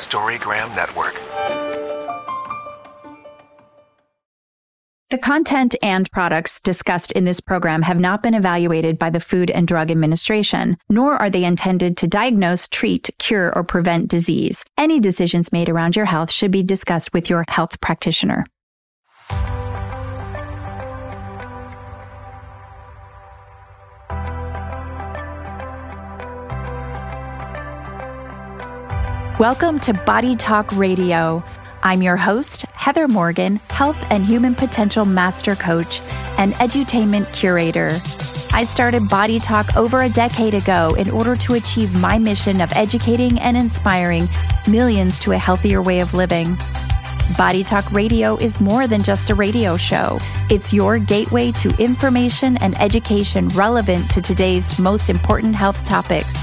StoryGram Network. The content and products discussed in this program have not been evaluated by the Food and Drug Administration, nor are they intended to diagnose, treat, cure, or prevent disease. Any decisions made around your health should be discussed with your health practitioner. Welcome to Body Talk Radio. I'm your host, Heather Morgan, Health and Human Potential Master Coach and Edutainment Curator. I started Body Talk over a decade ago in order to achieve my mission of educating and inspiring millions to a healthier way of living. Body Talk Radio is more than just a radio show. It's your gateway to information and education relevant to today's most important health topics,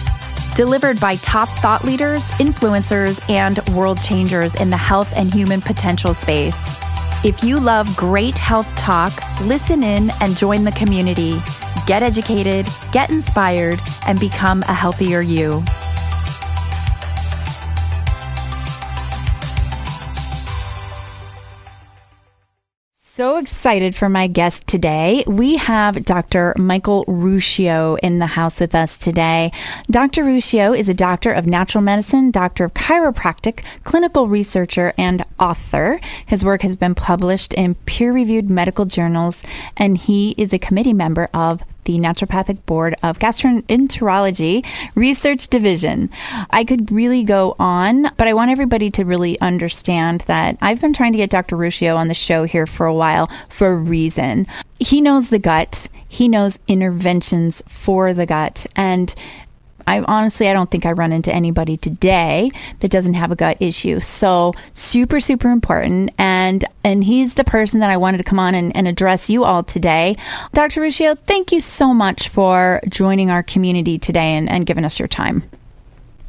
delivered by top thought leaders, influencers, and world changers in the health and human potential space. If you love great health talk, listen in and join the community. Get educated, get inspired, and become a healthier you. So excited for my guest today. We have Dr. Michael Ruscio in the house with us today. Dr. Ruscio is a doctor of natural medicine, doctor of chiropractic, clinical researcher, and author. His work has been published in peer-reviewed medical journals, and he is a committee member of the Naturopathic Board of Gastroenterology Research Division. I could really go on, but I want everybody to really understand that I've been trying to get Dr. Ruscio on the show here for a while for a reason. He knows the gut. He knows interventions for the gut. And I don't think I run into anybody today that doesn't have a gut issue. So super, super important. And he's the person that I wanted to come on and address you all today. Dr. Ruscio, thank you so much for joining our community today and giving us your time.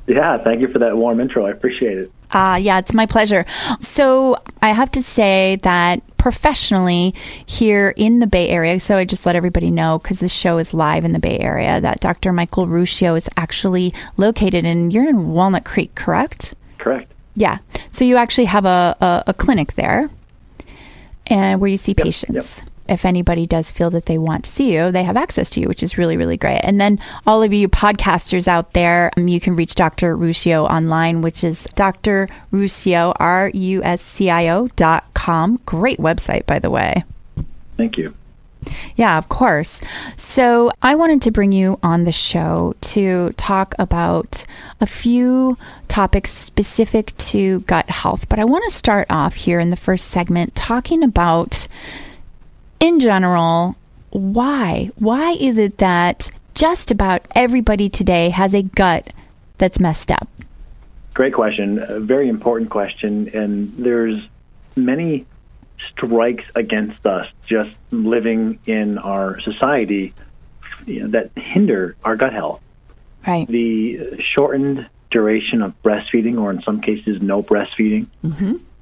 Yeah, thank you for that warm intro. I appreciate it. Yeah, it's my pleasure. So I have to say that professionally here in the Bay Area, so I just let everybody know, because this show is live in the Bay Area, that Dr. Michael Ruscio is actually located you're in Walnut Creek, correct? Correct. Yeah. So you actually have a clinic there and where you see patients. Yep. If anybody does feel that they want to see you, they have access to you, which is really, really great. And then all of you podcasters out there, you can reach Dr. Ruscio online, which is Dr. Ruscio, RUSCIO.com. Great website, by the way. Thank you. Yeah, of course. So I wanted to bring you on the show to talk about a few topics specific to gut health. But I want to start off here in the first segment talking about, in general, why? Why is it that just about everybody today has a gut that's messed up? Great question. A very important question. And there's many strikes against us just living in our society that hinder our gut health. Right. The shortened duration of breastfeeding, or in some cases, no breastfeeding,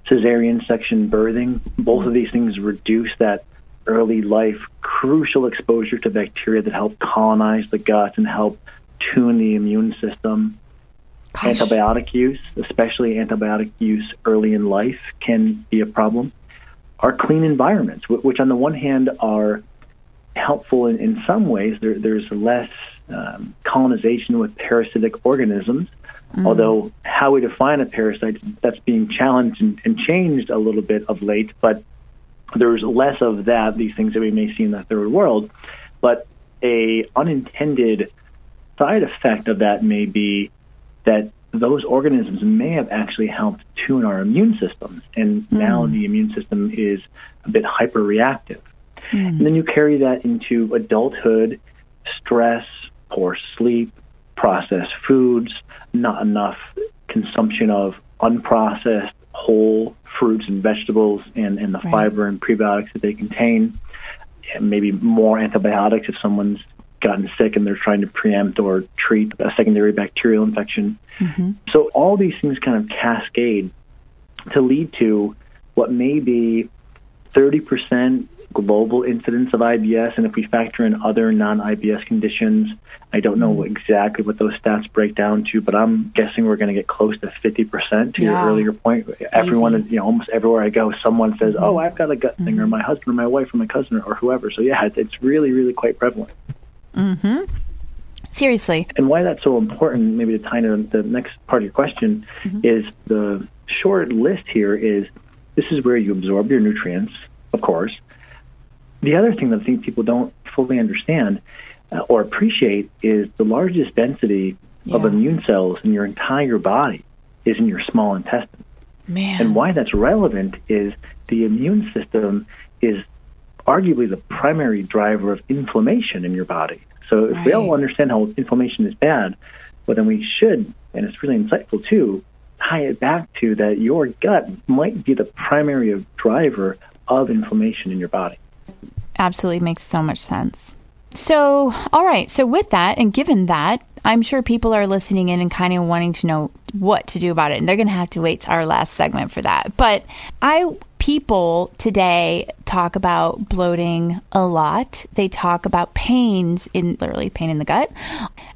cesarean section birthing, both of these things reduce that early life crucial exposure to bacteria that help colonize the gut and help tune the immune system. Gosh. Antibiotic use, especially antibiotic use early in life, can be a problem. Our clean environments, which on the one hand are helpful in some ways, there's less colonization with parasitic organisms, although how we define a parasite, that's being challenged and changed a little bit of late, but there's less of that, these things that we may see in the third world. But a unintended side effect of that may be that those organisms may have actually helped tune our immune systems. And now the immune system is a bit hyperreactive. And then you carry that into adulthood, stress, poor sleep, processed foods, not enough consumption of unprocessed whole fruits and vegetables and the fiber and prebiotics that they contain, and maybe more antibiotics if someone's gotten sick and they're trying to preempt or treat a secondary bacterial infection. So all these things kind of cascade to lead to what may be 30% global incidence of IBS, and if we factor in other non-IBS conditions, I don't know exactly what those stats break down to, but I'm guessing we're going to get close to 50%. To your earlier point, everyone, almost everywhere I go, someone says, "Oh, I've got a gut thing," or "My husband, or my wife, or my cousin, or whoever." So yeah, it's really, really quite prevalent. Mm-hmm. Seriously. And why that's so important, maybe to tie into the next part of your question, is the short list here is this is where you absorb your nutrients, of course. The other thing that I think people don't fully understand or appreciate is the largest density of immune cells in your entire body is in your small intestine. Man. And why that's relevant is the immune system is arguably the primary driver of inflammation in your body. So if we all understand how inflammation is bad, well, then we should, and it's really insightful too, tie it back to that your gut might be the primary driver of inflammation in your body. Absolutely makes so much sense. So, all right. So with that, and given that, I'm sure people are listening in and kind of wanting to know what to do about it. And they're going to have to wait to our last segment for that. But people today talk about bloating a lot. They talk about pains in literally pain in the gut.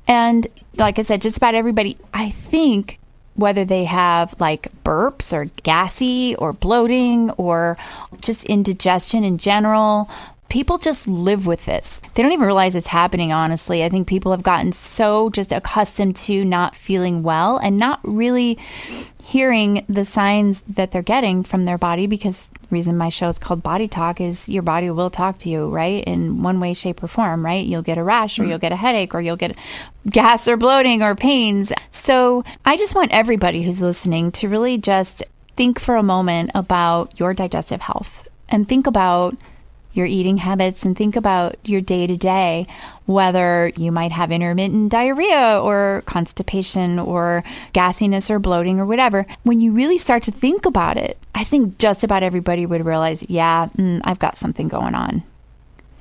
And like I said, just about everybody, I think, whether they have like burps or gassy or bloating or just indigestion in general, people just live with this. They don't even realize it's happening, honestly. I think people have gotten so just accustomed to not feeling well and not really hearing the signs that they're getting from their body, because the reason my show is called Body Talk is your body will talk to you, right? In one way, shape, or form, right? You'll get a rash or you'll get a headache or you'll get gas or bloating or pains. So I just want everybody who's listening to really just think for a moment about your digestive health and think about your eating habits and think about your day-to-day, whether you might have intermittent diarrhea or constipation or gassiness or bloating or whatever. When you really start to think about it, I think just about everybody would realize, I've got something going on.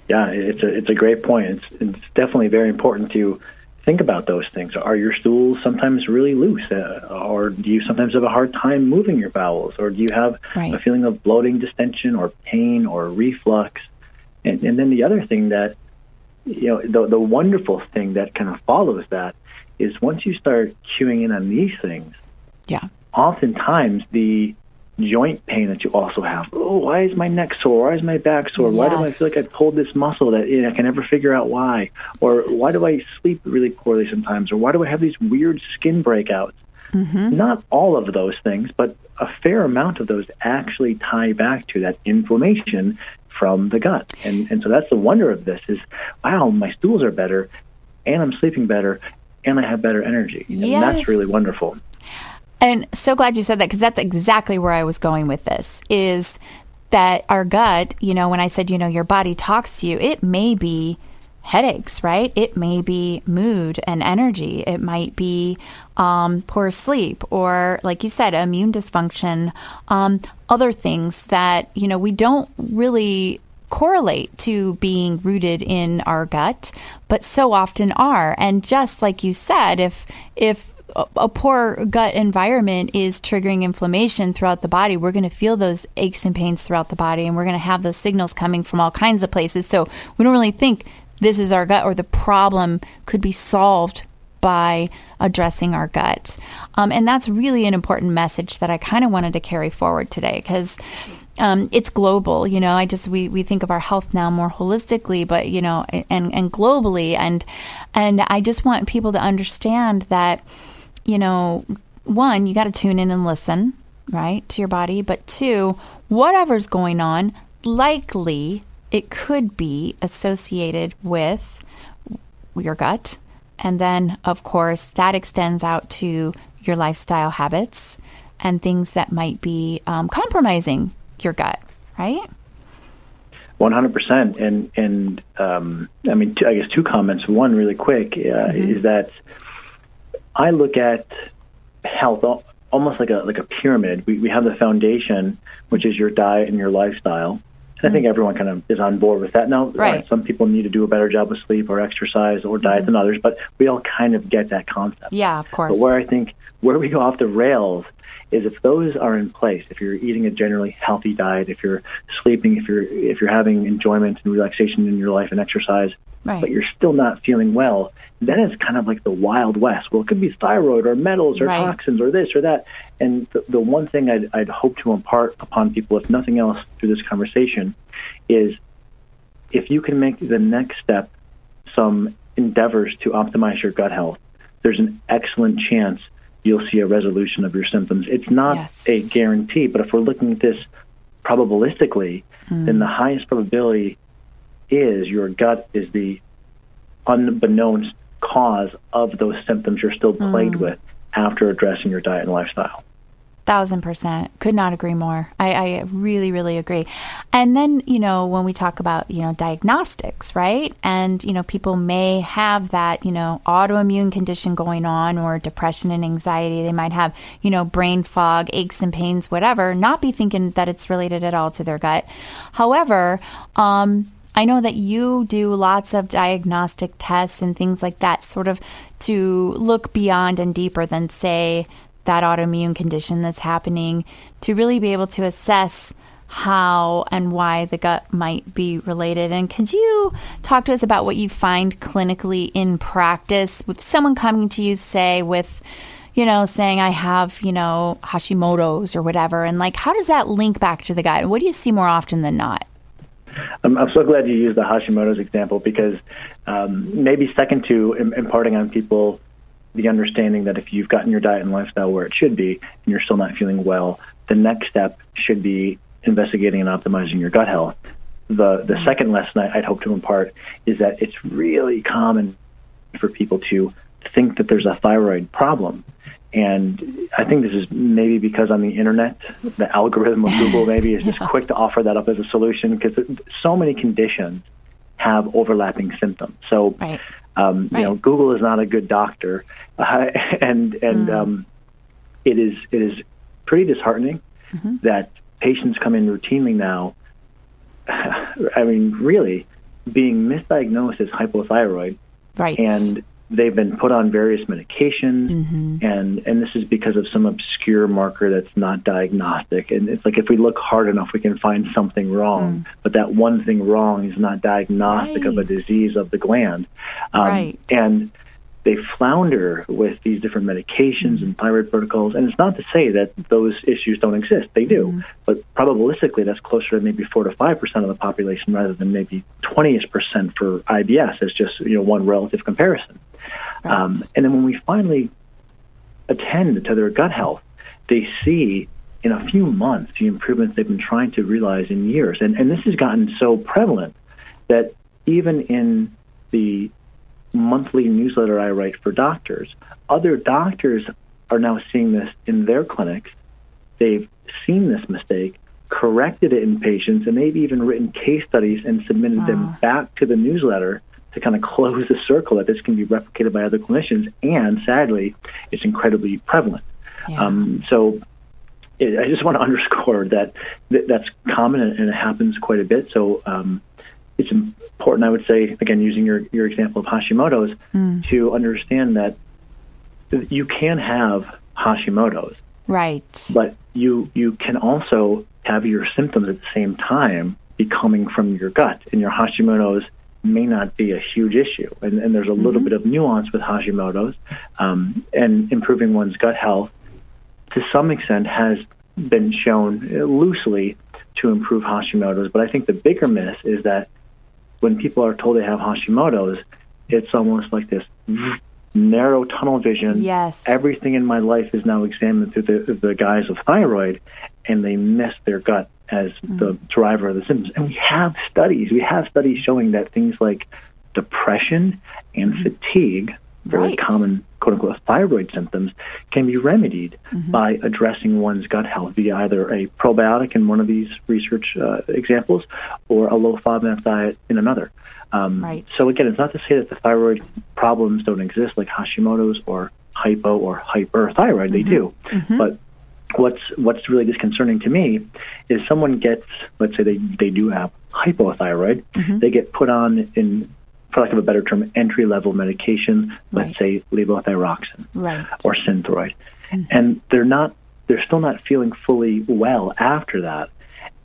Yeah, it's a great point. It's definitely very important to think about those things. Are your stools sometimes really loose? Or do you sometimes have a hard time moving your bowels? Or do you have a feeling of bloating, distension, or pain, or reflux? And then the other thing that, the wonderful thing that kind of follows that is once you start cueing in on these things, oftentimes the joint pain that you also have. Oh, why is my neck sore? Why is my back sore? Why do I feel like I pulled this muscle that I can never figure out why? Or why do I sleep really poorly sometimes? Or why do I have these weird skin breakouts? Mm-hmm. Not all of those things, but a fair amount of those actually tie back to that inflammation from the gut. And so that's the wonder of this is, wow, my stools are better, and I'm sleeping better, and I have better energy. And that's really wonderful. And so glad you said that, because that's exactly where I was going with this, is that our gut, when I said, your body talks to you, it may be headaches, right? It may be mood and energy. It might be poor sleep or, like you said, immune dysfunction, other things that, we don't really correlate to being rooted in our gut, but so often are. And just like you said, if a poor gut environment is triggering inflammation throughout the body, we're going to feel those aches and pains throughout the body, and we're going to have those signals coming from all kinds of places. So we don't really think this is our gut, or the problem could be solved by addressing our gut. And that's really an important message that I kind of wanted to carry forward today, because it's global. We think of our health now more holistically, but, and globally. And I just want people to understand that, one, you got to tune in and listen, right, to your body. But two, whatever's going on, likely it could be associated with your gut. And then, of course, that extends out to your lifestyle habits and things that might be compromising your gut, right? 100%. And I guess two comments. One really quick is that I look at health almost like a pyramid. We have the foundation, which is your diet and your lifestyle. And I think everyone kind of is on board with that. Now, some people need to do a better job with sleep or exercise or diet than others, but we all kind of get that concept. Yeah, of course. But where I think where we go off the rails is if those are in place, if you're eating a generally healthy diet, if you're sleeping, if you're having enjoyment and relaxation in your life and exercise, right, but you're still not feeling well, then it's kind of like the Wild West. Well, it could be thyroid or metals or right, toxins or this or that. And the one thing I'd hope to impart upon people, if nothing else, through this conversation is if you can make the next step some endeavors to optimize your gut health, there's an excellent chance you'll see a resolution of your symptoms. It's not yes, a guarantee, but if we're looking at this probabilistically, then the highest probability is your gut is the unbeknownst cause of those symptoms you're still plagued with after addressing your diet and lifestyle. 1,000%. Could not agree more. I really, really agree. And then, you know, when we talk about, you know, diagnostics, right? And, you know, people may have that, you know, autoimmune condition going on or depression and anxiety. They might have, you know, brain fog, aches and pains, whatever, not be thinking that it's related at all to their gut. However, I know that you do lots of diagnostic tests and things like that, sort of to look beyond and deeper than, say, that autoimmune condition that's happening, to really be able to assess how and why the gut might be related. And could you talk to us about what you find clinically in practice with someone coming to you, say, with, you know, saying I have, you know, Hashimoto's or whatever, and like, how does that link back to the gut? What do you see more often than not? I'm so glad you used the Hashimoto's example, because maybe second to imparting on people the understanding that if you've gotten your diet and lifestyle where it should be and you're still not feeling well, the next step should be investigating and optimizing your gut health. The second lesson I'd hope to impart is that it's really common for people to think that there's a thyroid problem. And I think this is maybe because on the internet, the algorithm of Google maybe is just quick to offer that up as a solution, because so many conditions have overlapping symptoms. So, right. You know, Google is not a good doctor, it is pretty disheartening that patients come in routinely now. I mean, really being misdiagnosed as hypothyroid, right? And they've been put on various medications, and this is because of some obscure marker that's not diagnostic. And it's like, if we look hard enough, we can find something wrong, but that one thing wrong is not diagnostic of a disease of the gland. And they flounder with these different medications and thyroid protocols. And it's not to say that those issues don't exist. They do. But probabilistically, that's closer to maybe 4 to 5% of the population rather than maybe 20% for IBS as just, you know, one relative comparison. Right. And then when we finally attend to their gut health, they see in a few months the improvements they've been trying to realize in years. And this has gotten so prevalent that even in the monthly newsletter I write for doctors, other doctors are now seeing this in their clinics. They've seen this mistake, corrected it in patients, and they've even written case studies and submitted them back to the newsletter to kind of close the circle that this can be replicated by other clinicians. And sadly, it's incredibly prevalent. Yeah. I just want to underscore that that's common and it happens quite a bit. So, it's important, I would say, again, using your example of Hashimoto's, to understand that you can have Hashimoto's. Right. But you can also have your symptoms at the same time be coming from your gut, and your Hashimoto's may not be a huge issue. And there's a little bit of nuance with Hashimoto's, and improving one's gut health to some extent has been shown loosely to improve Hashimoto's. But I think the bigger myth is that when people are told they have Hashimoto's, it's almost like this narrow tunnel vision. Yes. Everything in my life is now examined through the guise of thyroid, and they miss their gut as the driver of the symptoms. And we have studies showing that things like depression and fatigue, very common quote-unquote thyroid symptoms, can be remedied by addressing one's gut health via either a probiotic in one of these research examples or a low FODMAP diet in another. So again, it's not to say that the thyroid problems don't exist, like Hashimoto's or hypo or hyperthyroid. They do. But what's really disconcerting to me is someone gets, let's say they do have hypothyroid, they get put on, in for lack of a better term, entry-level medication, let's say levothyroxine or Synthroid. And they're not they're still not feeling fully well after that.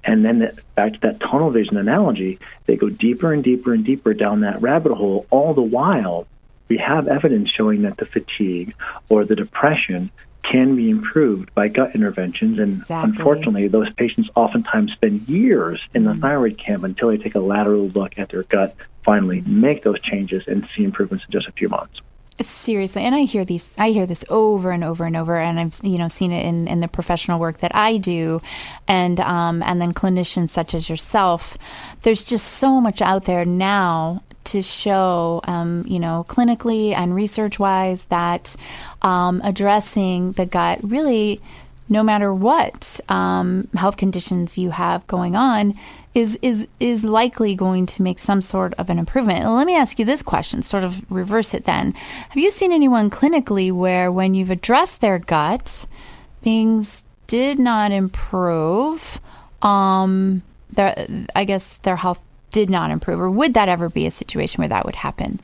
And then back to that tunnel vision analogy, they go deeper and deeper and deeper down that rabbit hole. All the while, we have evidence showing that the fatigue or the depression can be improved by gut interventions. And unfortunately, those patients oftentimes spend years in the thyroid camp until they take a lateral look at their gut, finally make those changes, and see improvements in just a few months. Seriously, and I hear this over and over and over, and I've seen it in the professional work that I do, and then clinicians such as yourself. There's just so much out there now to show, clinically and research-wise that addressing the gut really, no matter what health conditions you have going on, is likely going to make some sort of an improvement. And let me ask you this question, sort of reverse it then. Have you seen anyone clinically where when you've addressed their gut, things did not improve, their health did not improve, or would that ever be a situation where that would happen?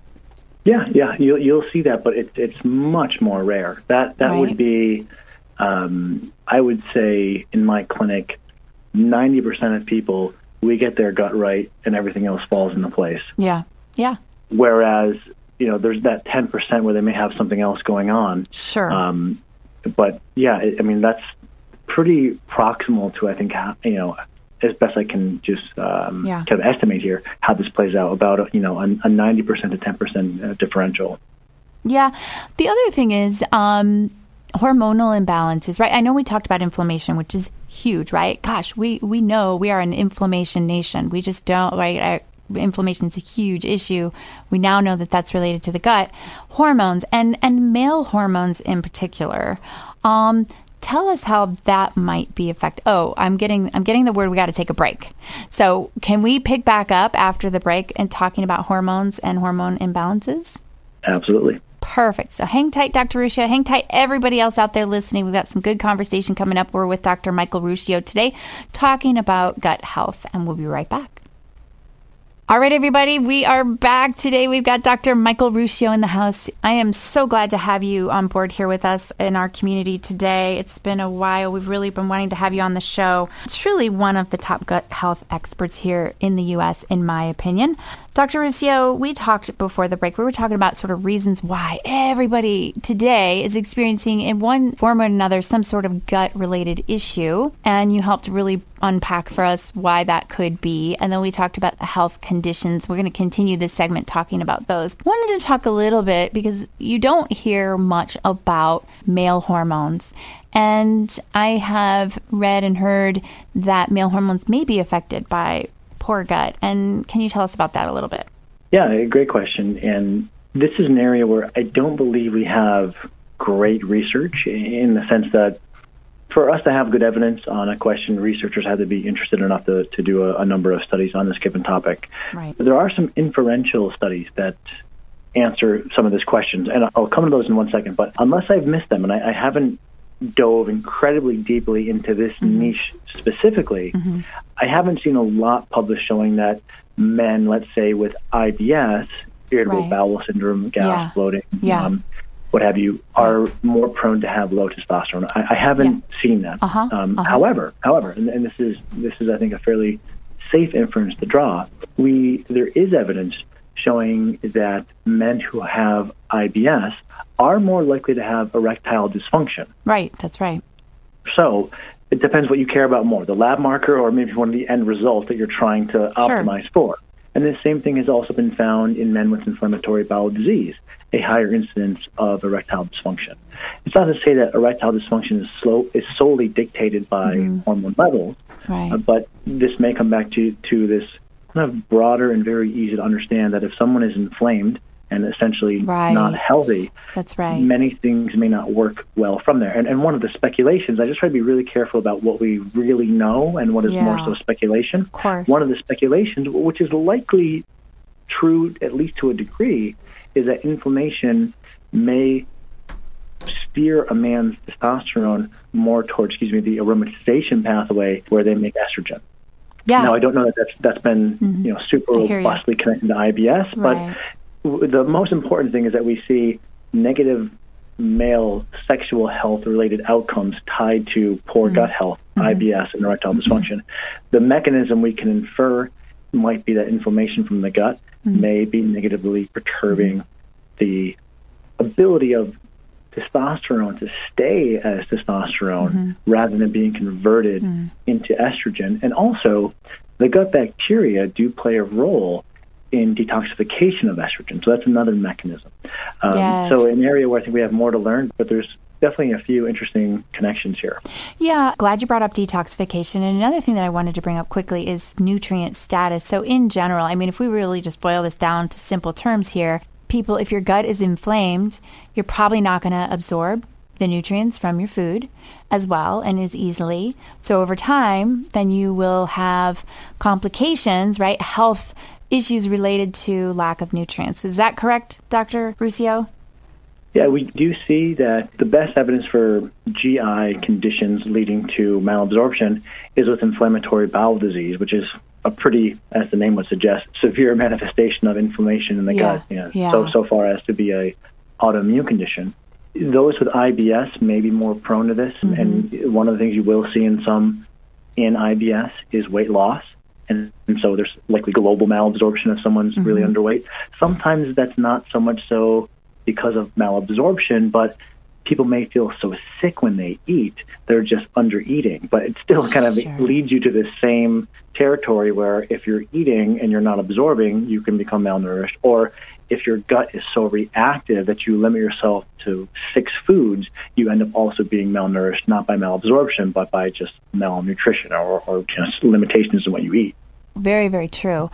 Yeah, you'll see that, but it's much more rare. That would be, I would say in my clinic, 90% of people, we get their gut right and everything else falls into place. Yeah. Whereas, there's that 10% where they may have something else going on. Sure. But yeah, that's pretty proximal to, I think, as best I can just kind of estimate here how this plays out, about, a 90% to 10% differential. Yeah. The other thing is, hormonal imbalances, right? I know we talked about inflammation, which is huge, right? Gosh, we know we are an inflammation nation. We just don't, right? Inflammation is a huge issue. We now know that that's related to the gut, hormones, and male hormones in particular. Tell us how that might be affected. Oh, I'm getting the word we got to take a break. So can we pick back up after the break and talking about hormones and hormone imbalances? Absolutely. Perfect. So hang tight, Dr. Ruscio. Hang tight, everybody else out there listening. We've got some good conversation coming up. We're with Dr. Michael Ruscio today talking about gut health, and we'll be right back. All right, everybody, we are back today. We've got Dr. Michael Ruscio in the house. I am so glad to have you on board here with us in our community today. It's been a while. We've really been wanting to have you on the show. Truly one of the top gut health experts here in the U.S., in my opinion. Dr. Ruscio, we talked before the break. We were talking about sort of reasons why everybody today is experiencing in one form or another some sort of gut-related issue, and you helped really unpack for us why that could be. And then we talked about health conditions. We're going to continue this segment talking about those. Wanted to talk a little bit, because you don't hear much about male hormones. And I have read and heard that male hormones may be affected by poor gut. And can you tell us about that a little bit? Yeah, great question. And this is an area where I don't believe we have great research, in the sense that for us to have good evidence on a question, researchers have to be interested enough to do a number of studies on this given topic. Right. There are some inferential studies that answer some of these questions, and I'll come to those in one second. But unless I've missed them, and I haven't dove incredibly deeply into this niche specifically, I haven't seen a lot published showing that men, let's say with IBS, irritable bowel syndrome, gas, bloating, what have you, are more prone to have low testosterone. I haven't seen that. However, and this is I think a fairly safe inference to draw. There is evidence showing that men who have IBS are more likely to have erectile dysfunction. Right, that's right. So it depends what you care about more, the lab marker or maybe one of the end results that you're trying to optimize for. And this same thing has also been found in men with inflammatory bowel disease, a higher incidence of erectile dysfunction. It's not to say that erectile dysfunction is solely dictated by hormone levels, but this may come back to this kind of broader and very easy to understand that if someone is inflamed and essentially not healthy, many things may not work well from there. And one of the speculations, I just try to be really careful about what we really know and what is more so speculation. Of course. One of the speculations, which is likely true at least to a degree, is that inflammation may steer a man's testosterone more towards, the aromatization pathway where they make estrogen. Yeah. Now, I don't know that that's been super robustly connected to IBS, but the most important thing is that we see negative male sexual health-related outcomes tied to poor gut health, IBS, and erectile dysfunction. The mechanism we can infer might be that inflammation from the gut may be negatively perturbing the ability of testosterone to stay as testosterone rather than being converted into estrogen. And also, the gut bacteria do play a role in detoxification of estrogen. So that's another mechanism. So an area where I think we have more to learn, but there's definitely a few interesting connections here. Yeah, glad you brought up detoxification. And another thing that I wanted to bring up quickly is nutrient status. So in general, I mean, if we really just boil this down to simple terms here, people, if your gut is inflamed, you're probably not going to absorb the nutrients from your food as well and as easily. So over time, then you will have complications, right? Health issues related to lack of nutrients. Is that correct, Dr. Ruscio? Yeah, we do see that the best evidence for GI conditions leading to malabsorption is with inflammatory bowel disease, which is a pretty, as the name would suggest, severe manifestation of inflammation in the gut. So far as to be an autoimmune condition. Those with IBS may be more prone to this, and one of the things you will see in some in IBS is weight loss. And so there's likely global malabsorption if someone's really underweight. Sometimes that's not so much so because of malabsorption, but people may feel so sick when they eat, they're just under eating. But it still kind of leads you to this same territory where if you're eating and you're not absorbing, you can become malnourished. Or if your gut is so reactive that you limit yourself to 6 foods, you end up also being malnourished, not by malabsorption, but by just malnutrition or just limitations in what you eat. Very, very true.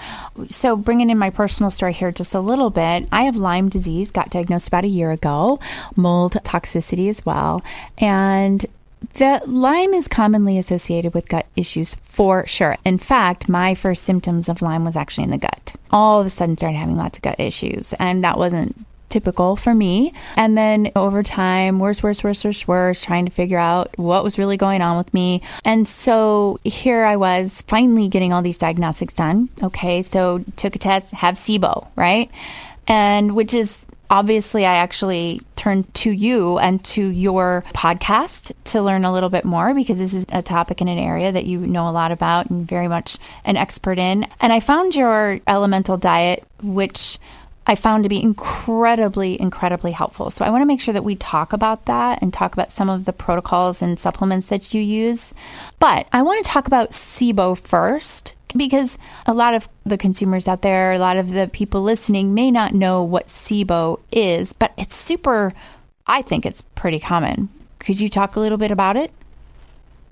So bringing in my personal story here just a little bit, I have Lyme disease, got diagnosed about a year ago, mold toxicity as well. And that Lyme is commonly associated with gut issues for sure. In fact, my first symptoms of Lyme was actually in the gut. All of a sudden started having lots of gut issues, and that wasn't typical for me. And then over time, worse, trying to figure out what was really going on with me. And so here I was finally getting all these diagnostics done. Okay, so took a test, have SIBO, right? And which is obviously, I actually turned to you and to your podcast to learn a little bit more, because this is a topic in an area that you know a lot about and very much an expert in. And I found your elemental diet, which I found to be incredibly, incredibly helpful. So I want to make sure that we talk about that and talk about some of the protocols and supplements that you use. But I want to talk about SIBO first, because a lot of the consumers out there, a lot of the people listening may not know what SIBO is, but it's super, I think it's pretty common. Could you talk a little bit about it?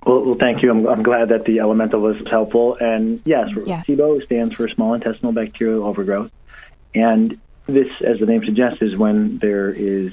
Well, thank you. I'm glad that the elemental was helpful. And yes, SIBO stands for small intestinal bacterial overgrowth. And this, as the name suggests, is when there is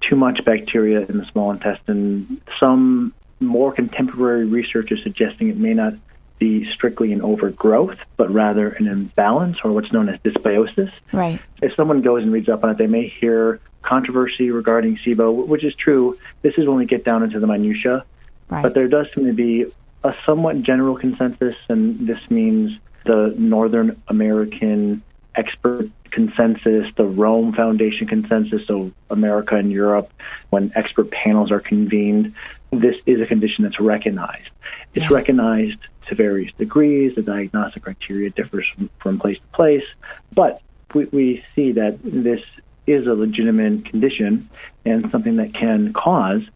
too much bacteria in the small intestine. Some more contemporary research is suggesting it may not be strictly an overgrowth, but rather an imbalance, or what's known as dysbiosis. Right. If someone goes and reads up on it, they may hear controversy regarding SIBO, which is true. This is when we get down into the minutiae. Right. But there does seem to be a somewhat general consensus, and this means the Northern American expert consensus, the Rome Foundation consensus, so America and Europe, when expert panels are convened, this is a condition that's recognized. It's recognized to various degrees. The diagnostic criteria differs from place to place, but we see that this is a legitimate condition and something that can cause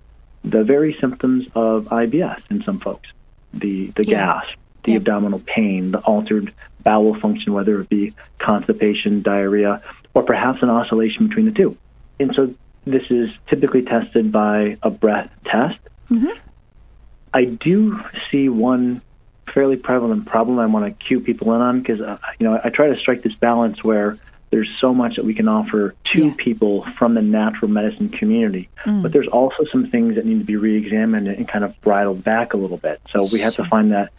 the very symptoms of IBS in some folks, the gas, the abdominal pain, the altered bowel function, whether it be constipation, diarrhea, or perhaps an oscillation between the two. And so this is typically tested by a breath test. I do see one fairly prevalent problem I want to cue people in on, because I try to strike this balance where there's so much that we can offer to people from the natural medicine community. But there's also some things that need to be reexamined and kind of bridled back a little bit. So we have to find that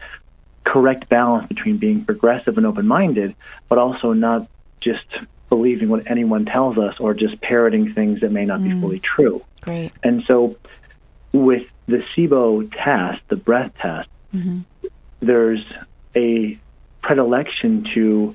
correct balance between being progressive and open-minded, but also not just believing what anyone tells us or just parroting things that may not be fully true. Great. And so with the SIBO test, the breath test, there's a predilection to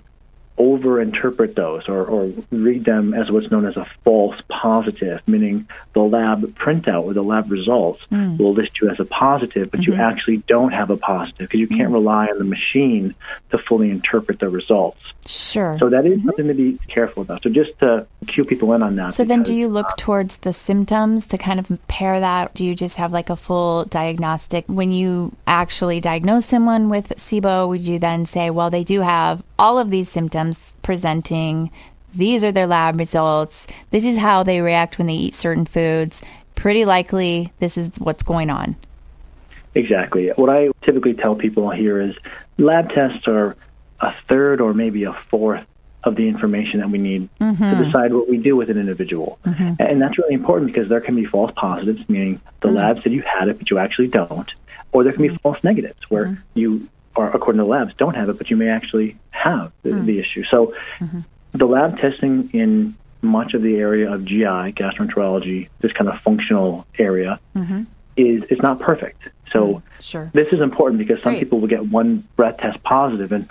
overinterpret those or read them as what's known as a false positive, meaning the lab printout or the lab results will list you as a positive, but you actually don't have a positive because you can't rely on the machine to fully interpret the results. Sure. So that is something to be careful about. So just to cue people in on that. So then do you look towards the symptoms to kind of pair that? Do you just have like a full diagnostic? When you actually diagnose someone with SIBO, would you then say, well, they do have all of these symptoms presenting, these are their lab results, this is how they react when they eat certain foods, pretty likely this is what's going on? Exactly. What I typically tell people here is lab tests are a third or maybe a fourth of the information that we need to decide what we do with an individual. And that's really important because there can be false positives, meaning the lab said you had it, but you actually don't. Or there can be false negatives where you, or according to the labs, don't have it, but you may actually have the issue. So the lab testing in much of the area of GI, gastroenterology, this kind of functional area, it's not perfect. So this is important because some people will get one breath test positive and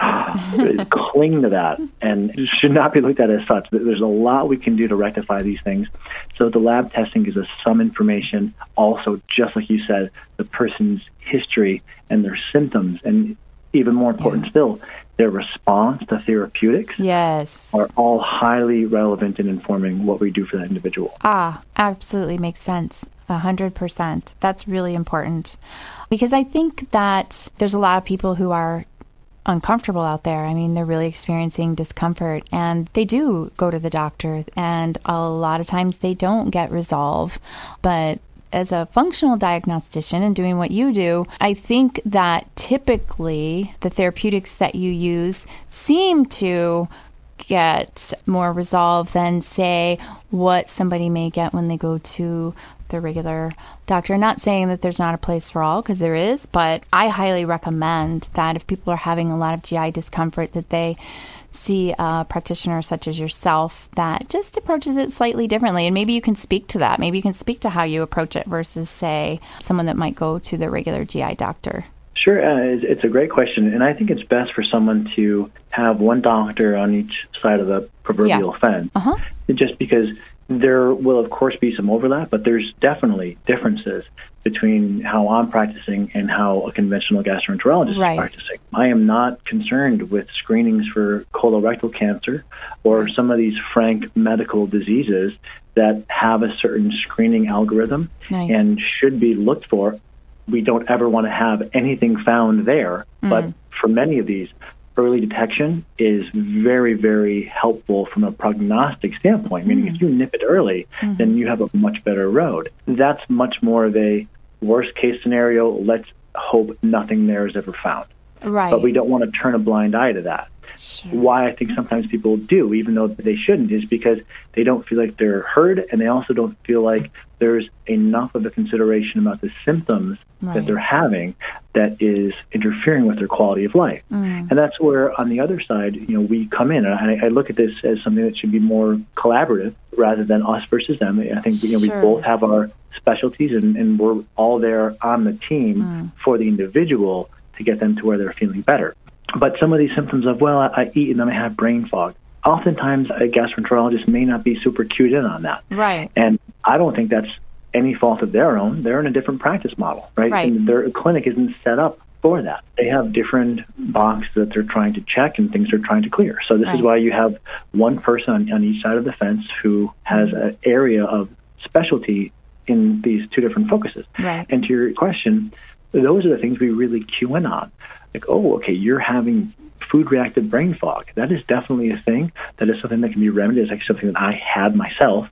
cling to that, and it should not be looked at as such. There's a lot we can do to rectify these things. So the lab testing gives us some information. Also, just like you said, the person's history and their symptoms, and even more important still, their response to therapeutics are all highly relevant in informing what we do for that individual. Ah, absolutely makes sense. 100%. That's really important because I think that there's a lot of people who are uncomfortable out there. I mean, they're really experiencing discomfort and they do go to the doctor and a lot of times they don't get resolve. But as a functional diagnostician and doing what you do, I think that typically the therapeutics that you use seem to get more resolve than, say, what somebody may get when they go to the regular doctor. Not saying that there's not a place for all, because there is, but I highly recommend that if people are having a lot of GI discomfort that they see a practitioner such as yourself that just approaches it slightly differently. And maybe you can speak to that. Maybe you can speak to how you approach it versus, say, someone that might go to the regular GI doctor. Sure. It's a great question. And I think it's best for someone to have one doctor on each side of the proverbial fence, just because there will, of course, be some overlap, but there's definitely differences between how I'm practicing and how a conventional gastroenterologist is practicing. I am not concerned with screenings for colorectal cancer or some of these frank medical diseases that have a certain screening algorithm and should be looked for. We don't ever want to have anything found there, but for many of these, early detection is very, very helpful from a prognostic standpoint, meaning if you nip it early, then you have a much better road. That's much more of a worst-case scenario, let's hope nothing there is ever found. Right. But we don't want to turn a blind eye to that. Sure. Why I think sometimes people do, even though they shouldn't, is because they don't feel like they're heard, and they also don't feel like there's enough of a consideration about the symptoms that they're having that is interfering with their quality of life. And that's where, on the other side, we come in. And I look at this as something that should be more collaborative rather than us versus them. I think we both have our specialties, and we're all there on the team for the individual to get them to where they're feeling better. But some of these symptoms of, well, I eat and then I have brain fog. Oftentimes, a gastroenterologist may not be super cued in on that. Right. And I don't think that's any fault of their own. They're in a different practice model, right? Right. And their clinic isn't set up for that. They have different boxes that they're trying to check and things they're trying to clear. So this is why you have one person on each side of the fence who has an area of specialty in these two different focuses. Right. And to your question, those are the things we really cue in on. Like, oh, okay, you're having food-reactive brain fog. That is definitely a thing. That is something that can be remedied. It's like something that I had myself,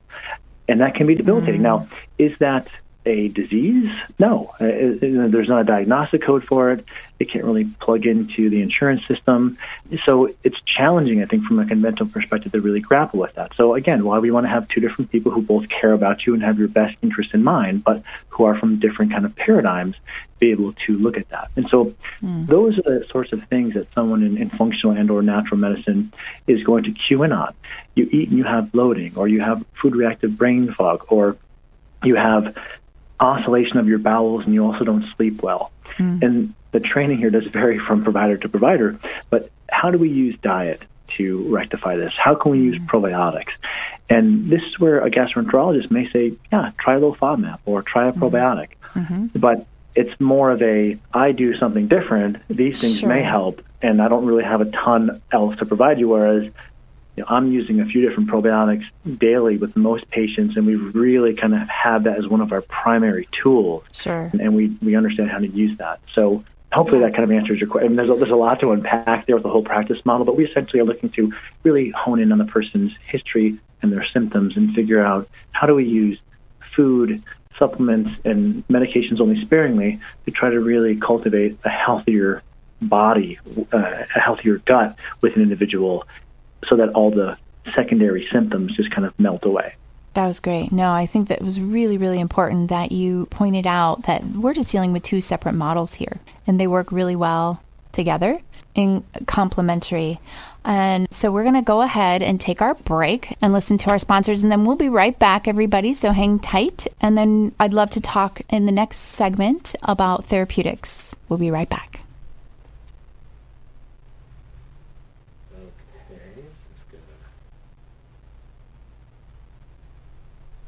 and that can be debilitating. Now, is that a disease? No. There's not a diagnostic code for it. It can't really plug into the insurance system. So it's challenging, I think, from a conventional perspective to really grapple with that. So again, why we want to have two different people who both care about you and have your best interest in mind, but who are from different kind of paradigms, be able to look at that. And so those are the sorts of things that someone in functional and or natural medicine is going to cue in on. You eat and you have bloating, or you have food-reactive brain fog, or you have oscillation of your bowels and you also don't sleep well. And the training here does vary from provider to provider, but how do we use diet to rectify this? How can we use probiotics? And this is where a gastroenterologist may say, yeah, try a little FODMAP or try a probiotic. Mm-hmm. But it's more of a, I do something different. These things may help, and I don't really have a ton else to provide you, whereas I'm using a few different probiotics daily with most patients, and we really kind of have that as one of our primary tools. Sure. And we understand how to use that. So hopefully that kind of answers your question. I mean, there's a lot to unpack there with the whole practice model, but we essentially are looking to really hone in on the person's history and their symptoms and figure out how do we use food, supplements, and medications only sparingly to try to really cultivate a healthier body, a healthier gut with an individual, so that all the secondary symptoms just kind of melt away. That was great. No, I think that was really, really important that you pointed out that we're just dealing with two separate models here, and they work really well together and complementary. And so we're going to go ahead and take our break and listen to our sponsors, and then we'll be right back, everybody. So hang tight. And then I'd love to talk in the next segment about therapeutics. We'll be right back.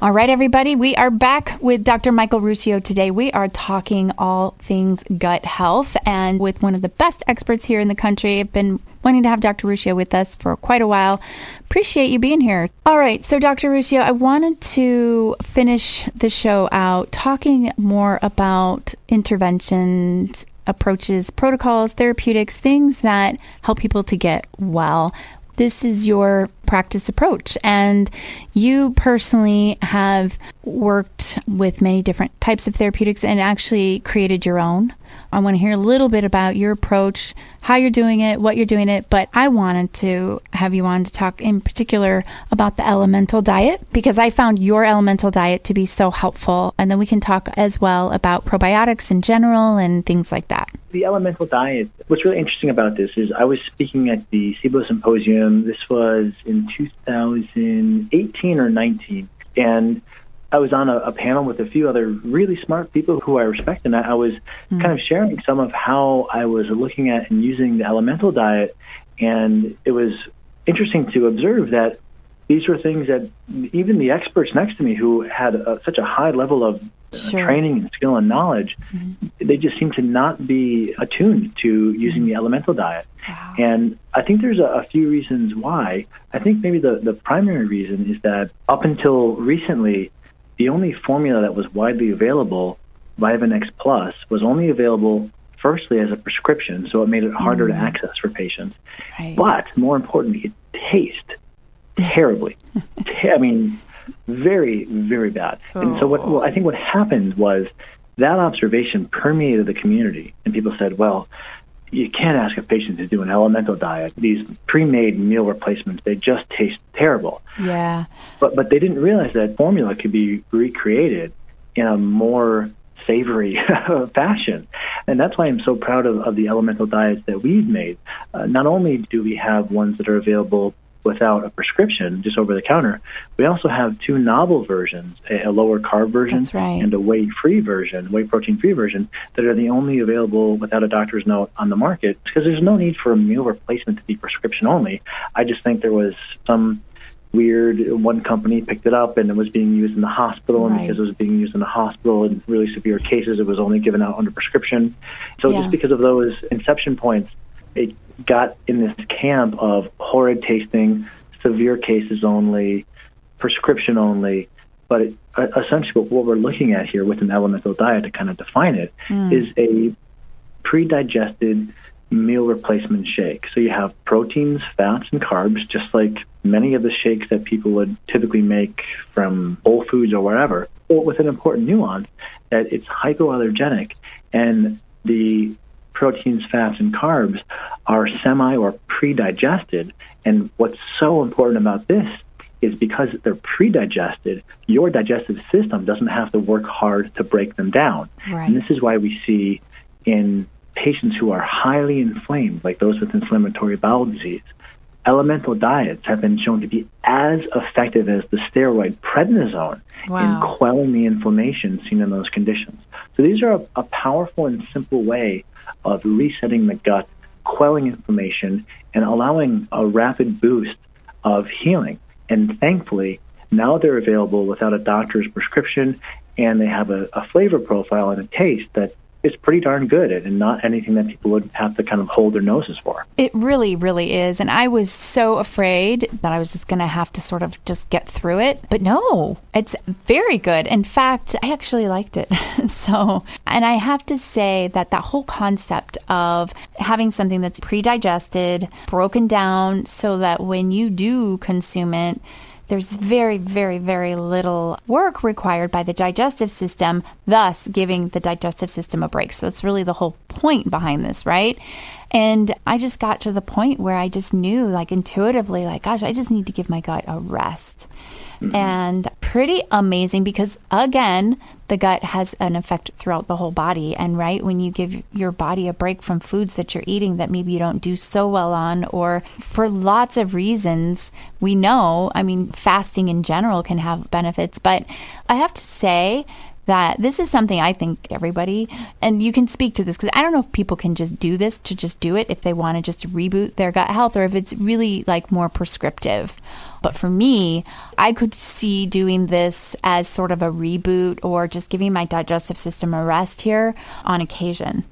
All right, everybody, we are back with Dr. Michael Ruscio today. We are talking all things gut health, and with one of the best experts here in the country. I've been wanting to have Dr. Ruscio with us for quite a while. Appreciate you being here. All right, so Dr. Ruscio, I wanted to finish the show out talking more about interventions, approaches, protocols, therapeutics, things that help people to get well. This is your practice approach, and you personally have worked with many different types of therapeutics and actually created your own. I want to hear a little bit about your approach, how you're doing it, what you're doing it, but I wanted to have you on to talk in particular about the elemental diet, because I found your elemental diet to be so helpful, and then we can talk as well about probiotics in general and things like that. The elemental diet, what's really interesting about this is I was speaking at the SIBO Symposium. This was in 2018 or 19, and I was on a panel with a few other really smart people who I respect, and I was kind of sharing some of how I was looking at and using the elemental diet, and it was interesting to observe that these were things that even the experts next to me who had such a high level of training and skill and knowledge, they just seemed to not be attuned to using the elemental diet. Wow. And I think there's a few reasons why. I think maybe the primary reason is that up until recently, the only formula that was widely available, Vivonex Plus, was only available firstly as a prescription, so it made it harder to access for patients. Right. But more importantly, it tastes terribly. I mean, very, very bad. Oh. And so I think what happened was that observation permeated the community, and people said, well, you can't ask a patient to do an elemental diet. These pre-made meal replacements, they just taste terrible. Yeah. But they didn't realize that formula could be recreated in a more savory fashion. And that's why I'm so proud of the elemental diets that we've made. Not only do we have ones that are available without a prescription, just over the counter, we also have two novel versions, a lower carb version and a whey protein free version that are the only available without a doctor's note on the market, because there's no need for a meal replacement to be prescription only. I just think there was some weird, one company picked it up and it was being used in the hospital, and because it was being used in the hospital in really severe cases, it was only given out under prescription. So just because of those inception points, it got in this camp of horrid tasting, severe cases only, prescription only. But essentially what we're looking at here with an elemental diet, to kind of define it, is a pre-digested meal replacement shake. So you have proteins, fats, and carbs, just like many of the shakes that people would typically make from Whole Foods or wherever, or with an important nuance that it's hypoallergenic, and the proteins, fats, and carbs are semi or pre-digested. And what's so important about this is because they're pre-digested, your digestive system doesn't have to work hard to break them down. Right. And this is why we see in patients who are highly inflamed, like those with inflammatory bowel disease, elemental diets have been shown to be as effective as the steroid prednisone in quelling the inflammation seen in those conditions. So these are a powerful and simple way of resetting the gut, quelling inflammation and allowing a rapid boost of healing. And thankfully, now they're available without a doctor's prescription, and they have a flavor profile and a taste that is pretty darn good and not anything that people would have to kind of hold their noses for. It really, really is. And I was so afraid that I was just going to have to sort of just get through it. But no, it's very good. In fact, I actually liked it. So, and I have to say that that whole concept of having something that's pre-digested, broken down, so that when you do consume it, there's very, very, very little work required by the digestive system, thus giving the digestive system a break. So that's really the whole point behind this, right? And I just got to the point where I just knew, like intuitively, like, gosh, I just need to give my gut a rest. Mm-hmm. And pretty amazing, because again, the gut has an effect throughout the whole body. And right when you give your body a break from foods that you're eating that maybe you don't do so well on, or for lots of reasons, we know, I mean, fasting in general can have benefits. But I have to say that this is something I think everybody, and you can speak to this, because I don't know if people can just do this to just do it, if they want to just reboot their gut health, or if it's really like more prescriptive. But for me, I could see doing this as sort of a reboot, or just giving my digestive system a rest here on occasion.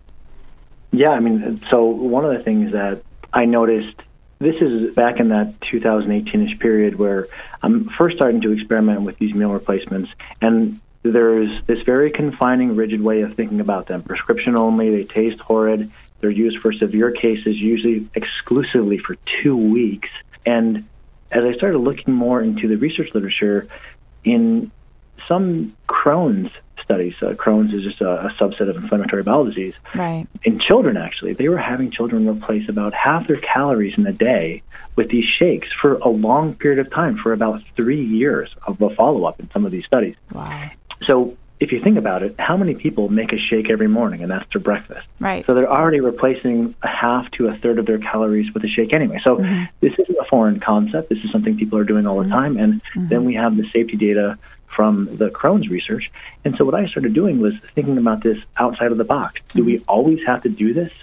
Yeah, I mean, so one of the things that I noticed, this is back in that 2018-ish period where I'm first starting to experiment with these meal replacements, and there's this very confining, rigid way of thinking about them. Prescription only, they taste horrid, they're used for severe cases, usually exclusively for 2 weeks. And as I started looking more into the research literature, in some Crohn's studies, Crohn's is just a subset of inflammatory bowel disease, right? In children, actually, they were having children replace about half their calories in a day with these shakes for a long period of time, for about 3 years of a follow-up in some of these studies. Wow. So if you think about it, how many people make a shake every morning, and that's their breakfast? Right. So they're already replacing a half to a third of their calories with a shake anyway. So mm-hmm. This isn't a foreign concept. This is something people are doing all the time. And mm-hmm. then we have the safety data from the Crohn's research. And so what I started doing was thinking about this outside of the box. Do we always have to do this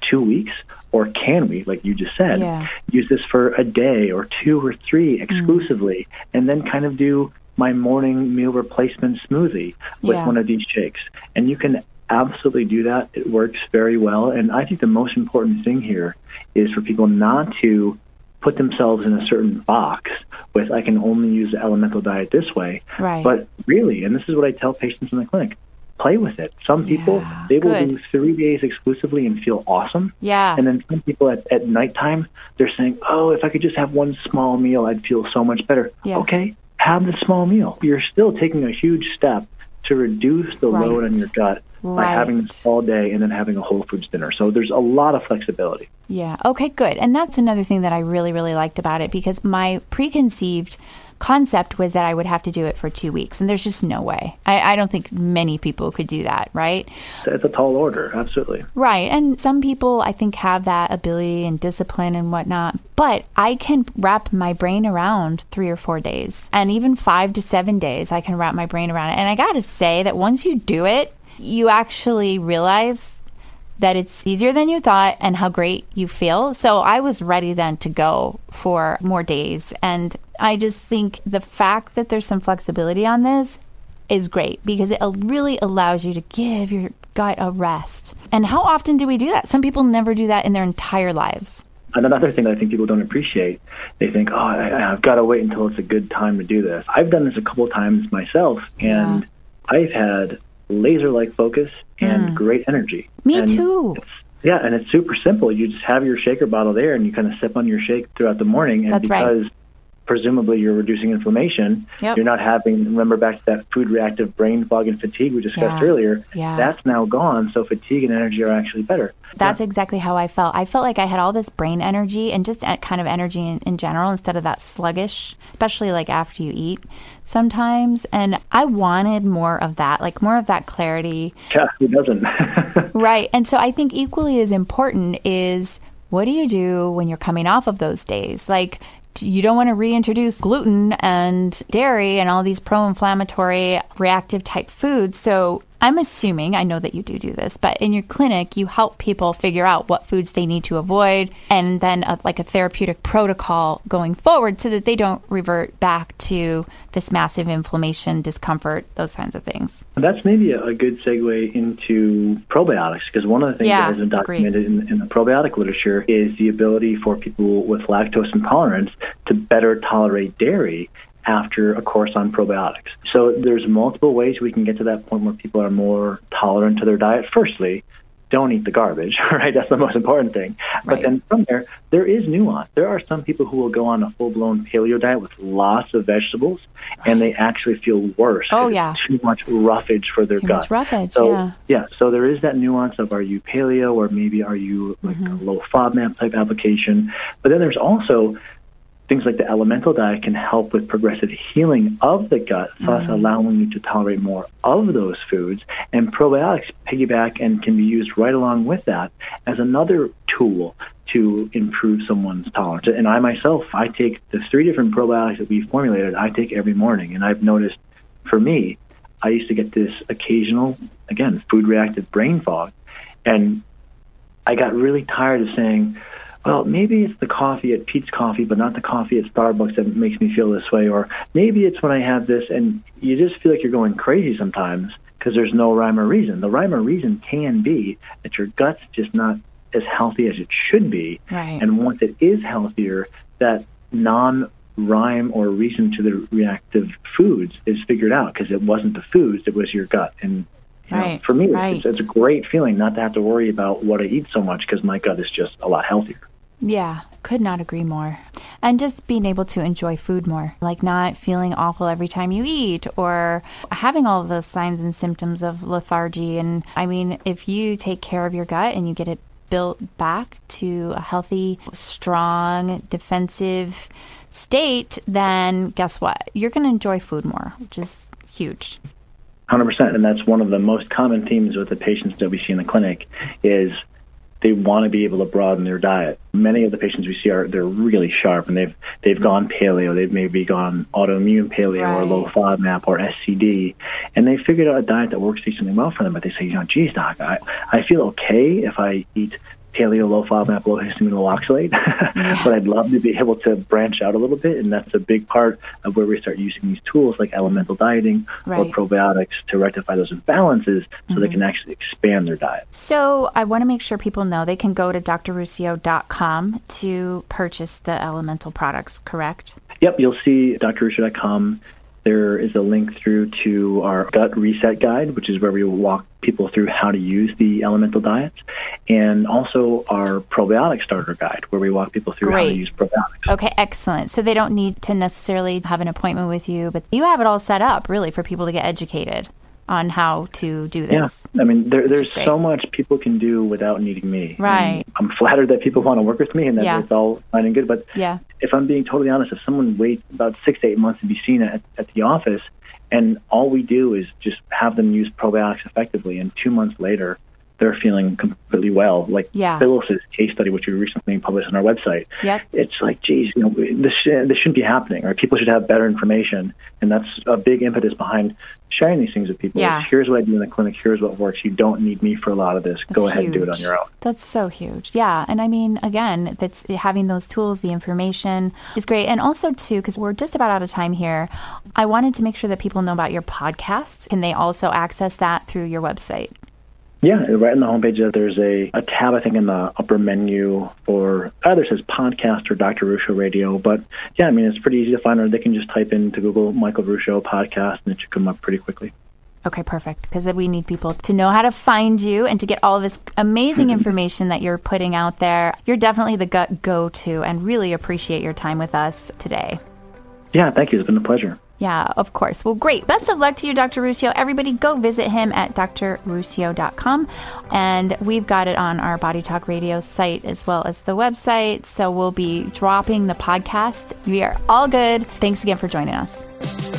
2 weeks? Or can we, like you just said, use this for a day or two or three exclusively, and then kind of do my morning meal replacement smoothie with one of these shakes? And you can absolutely do that. It works very well. And I think the most important thing here is for people not to put themselves in a certain box with, I can only use the elemental diet this way. Right. But really, and this is what I tell patients in the clinic, play with it. Some people, they will do 3 days exclusively and feel awesome. Yeah. And then some people at nighttime, they're saying, oh, if I could just have one small meal, I'd feel so much better. Yeah. Okay. Have the small meal. You're still taking a huge step to reduce the load on your gut by having this all day and then having a whole foods dinner. So there's a lot of flexibility. Yeah. Okay, good. And that's another thing that I really, really liked about it, because my preconceived concept was that I would have to do it for 2 weeks, and there's just no way. I don't think many people could do that, right? It's a tall order, absolutely. Right, and some people I think have that ability and discipline and whatnot, but I can wrap my brain around 3 or 4 days, and even 5 to 7 days I can wrap my brain around it. And I gotta say that once you do it, you actually realize that it's easier than you thought and how great you feel. So I was ready then to go for more days. And I just think the fact that there's some flexibility on this is great, because it really allows you to give your gut a rest. And how often do we do that? Some people never do that in their entire lives. Another thing that I think people don't appreciate, they think, oh, I've got to wait until it's a good time to do this. I've done this a couple times myself, and I've had laser-like focus and great energy. Me too. Yeah, and it's super simple. You just have your shaker bottle there, and you kind of sip on your shake throughout the morning. And That's because presumably you're reducing inflammation, you're not having, remember back to that food reactive brain fog and fatigue we discussed earlier, that's now gone. So fatigue and energy are actually better. That's exactly how I felt. I felt like I had all this brain energy and just kind of energy in general, instead of that sluggish, especially like after you eat sometimes. And I wanted more of that, like more of that clarity. Yeah, who doesn't? Right. And so I think equally as important is, what do you do when you're coming off of those days? Like, you don't want to reintroduce gluten and dairy and all these pro-inflammatory reactive type foods. So I'm assuming, I know that you do this, but in your clinic, you help people figure out what foods they need to avoid and then like a therapeutic protocol going forward so that they don't revert back to this massive inflammation, discomfort, those kinds of things. That's maybe a good segue into probiotics, because one of the things that has been documented in the probiotic literature is the ability for people with lactose intolerance to better tolerate dairy after a course on probiotics. So there's multiple ways we can get to that point where people are more tolerant to their diet. Firstly, don't eat the garbage, right? That's the most important thing. But then from there, there is nuance. There are some people who will go on a full-blown paleo diet with lots of vegetables, and they actually feel worse. Oh, yeah. Too much roughage for their gut. Too much roughage, so, yeah, so there is that nuance of, are you paleo, or maybe are you like a low FODMAP type application? But then there's also things like the elemental diet can help with progressive healing of the gut, thus allowing you to tolerate more of those foods. And probiotics piggyback and can be used right along with that as another tool to improve someone's tolerance. And I myself, I take the 3 different probiotics that we formulated, I take every morning. And I've noticed, for me, I used to get this occasional, again, food-reactive brain fog. And I got really tired of saying, well, maybe it's the coffee at Pete's Coffee, but not the coffee at Starbucks that makes me feel this way. Or maybe it's when I have this, and you just feel like you're going crazy sometimes because there's no rhyme or reason. The rhyme or reason can be that your gut's just not as healthy as it should be. Right. And once it is healthier, that non-rhyme or reason to the reactive foods is figured out, because it wasn't the foods, it was your gut. And you know, for me, it's a great feeling not to have to worry about what I eat so much, because my gut is just a lot healthier. Yeah, could not agree more. And just being able to enjoy food more, like not feeling awful every time you eat or having all of those signs and symptoms of lethargy. And I mean, if you take care of your gut and you get it built back to a healthy, strong, defensive state, then guess what? You're going to enjoy food more, which is huge. 100%. And that's one of the most common themes with the patients that we see in the clinic is they want to be able to broaden their diet. Many of the patients we see they're really sharp, and they've gone paleo, they've maybe gone autoimmune paleo or low FODMAP or SCD, and they figured out a diet that works decently well for them. But they say, you know, geez, doc, I feel okay if I eat paleo, low FODMAP, low histamine, low oxalate, but I'd love to be able to branch out a little bit, and that's a big part of where we start using these tools like elemental dieting or probiotics to rectify those imbalances so they can actually expand their diet. So I want to make sure people know they can go to drruscio.com to purchase the elemental products, correct? Yep, you'll see drruscio.com. There is a link through to our gut reset guide, which is where we walk people through how to use the elemental diets, and also our probiotic starter guide, where we walk people through how to use probiotics. Okay, excellent. So they don't need to necessarily have an appointment with you, but you have it all set up, really, for people to get educated on how to do this. Yeah, I mean, there's so much people can do without needing me. Right. And I'm flattered that people want to work with me and that it's all fine and good. But if I'm being totally honest, if someone waits about 6 to 8 months to be seen at the office, and all we do is just have them use probiotics effectively, and 2 months later, they're feeling completely well. Like Phyllis's case study, which we recently published on our website. It's like, geez, you know, this shouldn't be happening, right? People should have better information. And that's a big impetus behind sharing these things with people. Yeah. Like, here's what I do in the clinic. Here's what works. You don't need me for a lot of this. That's Go ahead and do it on your own. That's so huge. Yeah. And I mean, again, that's having those tools, the information is great. And also too, because we're just about out of time here, I wanted to make sure that people know about your podcast. Can they also access that through your website? Yeah, right on the homepage, there's a tab, I think, in the upper menu for either says podcast or Dr. Ruscio Radio. But yeah, I mean, it's pretty easy to find, or they can just type into Google Michael Ruscio podcast and it should come up pretty quickly. Okay, perfect. Because we need people to know how to find you and to get all of this amazing information that you're putting out there. You're definitely the gut go-to, and really appreciate your time with us today. Yeah, thank you. It's been a pleasure. Yeah, of course. Well, great. Best of luck to you, Dr. Ruscio. Everybody go visit him at drruscio.com. And we've got it on our Body Talk Radio site as well as the website. So we'll be dropping the podcast. We are all good. Thanks again for joining us.